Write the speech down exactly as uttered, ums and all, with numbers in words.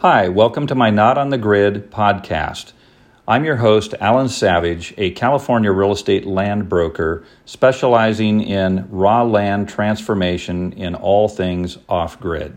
Hi, welcome to my Not on the Grid podcast. I'm your host, Alan Savage, a California real estate land broker specializing in raw land transformation in all things off-grid.